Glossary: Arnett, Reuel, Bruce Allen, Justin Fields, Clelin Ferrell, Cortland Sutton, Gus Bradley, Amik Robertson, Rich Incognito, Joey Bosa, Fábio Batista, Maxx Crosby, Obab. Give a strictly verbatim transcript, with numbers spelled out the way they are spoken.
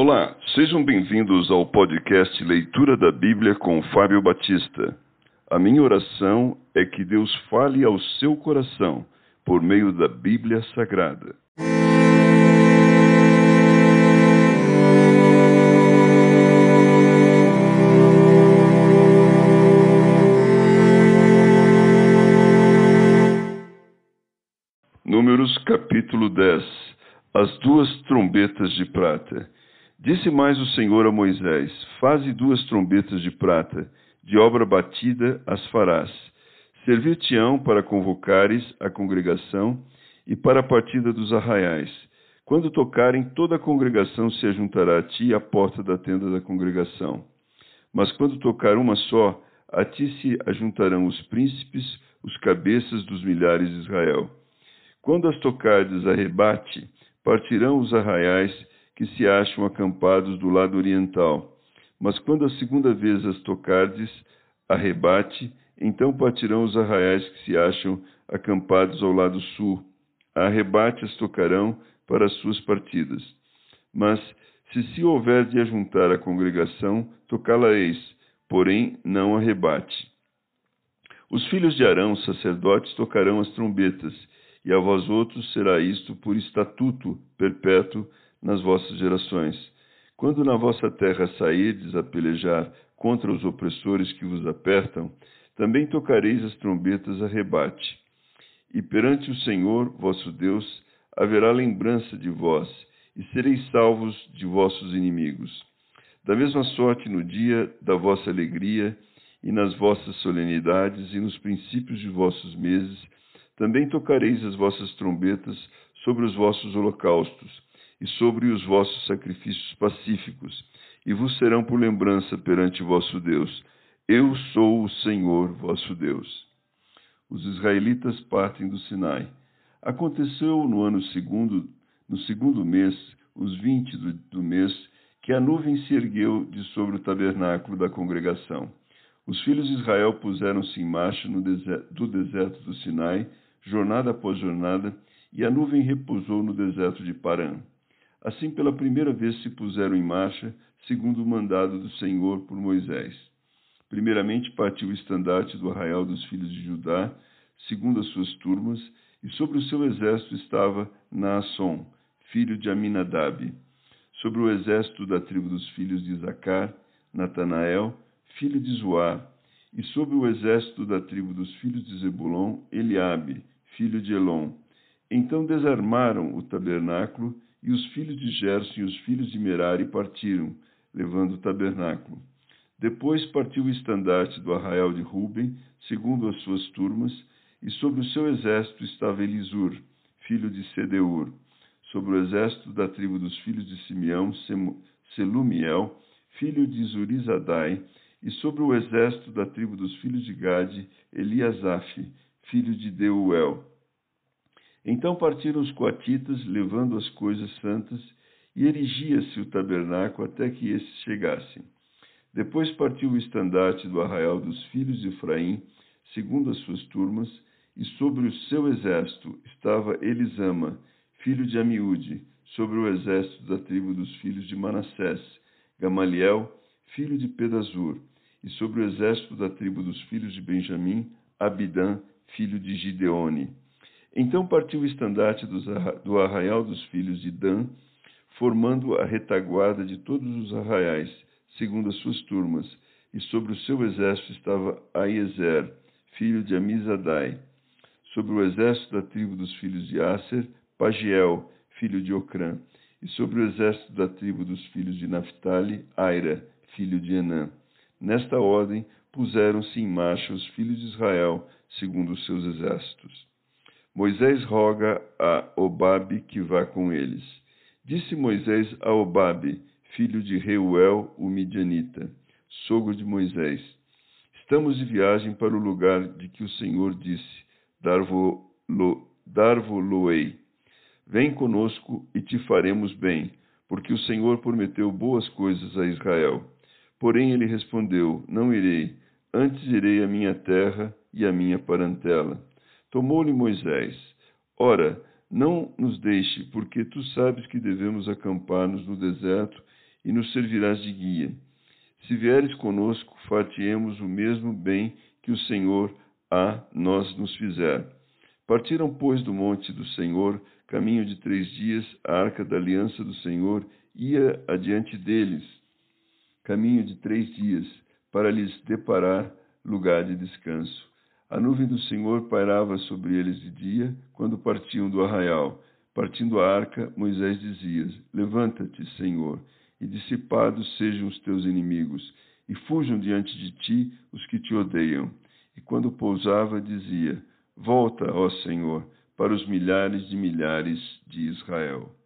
Olá, sejam bem-vindos ao podcast Leitura da Bíblia com Fábio Batista. A minha oração é que Deus fale ao seu coração por meio da Bíblia Sagrada. Números capítulo dez. As duas trombetas de prata. Disse mais o Senhor a Moisés: faze duas trombetas de prata, de obra batida as farás. Servir-te-ão para convocares a congregação e para a partida dos arraiais. Quando tocarem, toda a congregação se ajuntará a ti à porta da tenda da congregação. Mas quando tocar uma só, a ti se ajuntarão os príncipes, os cabeças dos milhares de Israel. Quando as tocardes a rebate, partirão os arraiais que se acham acampados do lado oriental. Mas quando a segunda vez as tocardes a rebate, então partirão os arraiais que se acham acampados ao lado sul. A rebate as tocarão para as suas partidas. Mas se se houver de ajuntar a congregação, tocá-la-eis, porém não a rebate. Os filhos de Arão, sacerdotes, tocarão as trombetas, e a vós outros será isto por estatuto perpétuo nas vossas gerações. Quando na vossa terra sairdes a pelejar contra os opressores que vos apertam, também tocareis as trombetas a rebate. E perante o Senhor, vosso Deus, haverá lembrança de vós, e sereis salvos de vossos inimigos. Da mesma sorte no dia da vossa alegria, e nas vossas solenidades, e nos princípios de vossos meses, também tocareis as vossas trombetas sobre os vossos holocaustos, e sobre os vossos sacrifícios pacíficos, e vos serão por lembrança perante vosso Deus. Eu sou o Senhor vosso Deus. Os israelitas partem do Sinai. Aconteceu no ano segundo, no segundo mês, os vinte do, do mês, que a nuvem se ergueu de sobre o tabernáculo da congregação. Os filhos de Israel puseram-se em marcha no deserto, do deserto do Sinai, jornada após jornada, e a nuvem repousou no deserto de Parã. Assim, pela primeira vez se puseram em marcha, segundo o mandado do Senhor por Moisés. Primeiramente partiu o estandarte do arraial dos filhos de Judá, segundo as suas turmas, e sobre o seu exército estava Naasson, filho de Aminadab. Sobre o exército da tribo dos filhos de Isacar, Natanael, filho de Zoar. E sobre o exército da tribo dos filhos de Zebulon, Eliabe, filho de Elon. Então desarmaram o tabernáculo, e os filhos de Gerson e os filhos de Merari partiram, levando o tabernáculo. Depois partiu o estandarte do arraial de Ruben, segundo as suas turmas, e sobre o seu exército estava Elisur, filho de Sedeur. Sobre o exército da tribo dos filhos de Simeão, Selumiel, filho de Zurizadai, e sobre o exército da tribo dos filhos de Gade, Eliasaf, filho de Deuel. Então partiram os coatitas, levando as coisas santas, e erigia-se o tabernáculo até que esses chegassem. Depois partiu o estandarte do arraial dos filhos de Efraim, segundo as suas turmas, e sobre o seu exército estava Elisama, filho de Amiúde, sobre o exército da tribo dos filhos de Manassés, Gamaliel, filho de Pedazur, e sobre o exército da tribo dos filhos de Benjamim, Abidã, filho de Gideone. Então partiu o estandarte do arraial dos filhos de Dan, formando a retaguarda de todos os arraiais, segundo as suas turmas, e sobre o seu exército estava Aiezer, filho de Amizadai. Sobre o exército da tribo dos filhos de Asser, Pagiel, filho de Ocrã, e sobre o exército da tribo dos filhos de Naphtali, Aira, filho de Enã. Nesta ordem puseram-se em marcha os filhos de Israel, segundo os seus exércitos. Moisés roga a Obab que vá com eles. Disse Moisés a Obab, filho de Reuel, o midianita, sogro de Moisés: estamos de viagem para o lugar de que o Senhor disse: dar-vo-lo-ei. Vem conosco e te faremos bem, porque o Senhor prometeu boas coisas a Israel. Porém ele respondeu: não irei, antes irei à minha terra e à minha parentela. Tomou-lhe Moisés: ora, não nos deixe, porque tu sabes que devemos acampar-nos no deserto e nos servirás de guia. Se vieres conosco, far-te-emos o mesmo bem que o Senhor a nós nos fizer. Partiram, pois, do monte do Senhor, caminho de três dias, a arca da aliança do Senhor ia adiante deles, caminho de três dias, para lhes deparar lugar de descanso. A nuvem do Senhor pairava sobre eles de dia, quando partiam do arraial. Partindo a arca, Moisés dizia: Levanta-te, Senhor, e dissipados sejam os teus inimigos, e fujam diante de ti os que te odeiam. E quando pousava, dizia: Volta, ó Senhor, para os milhares de milhares de Israel.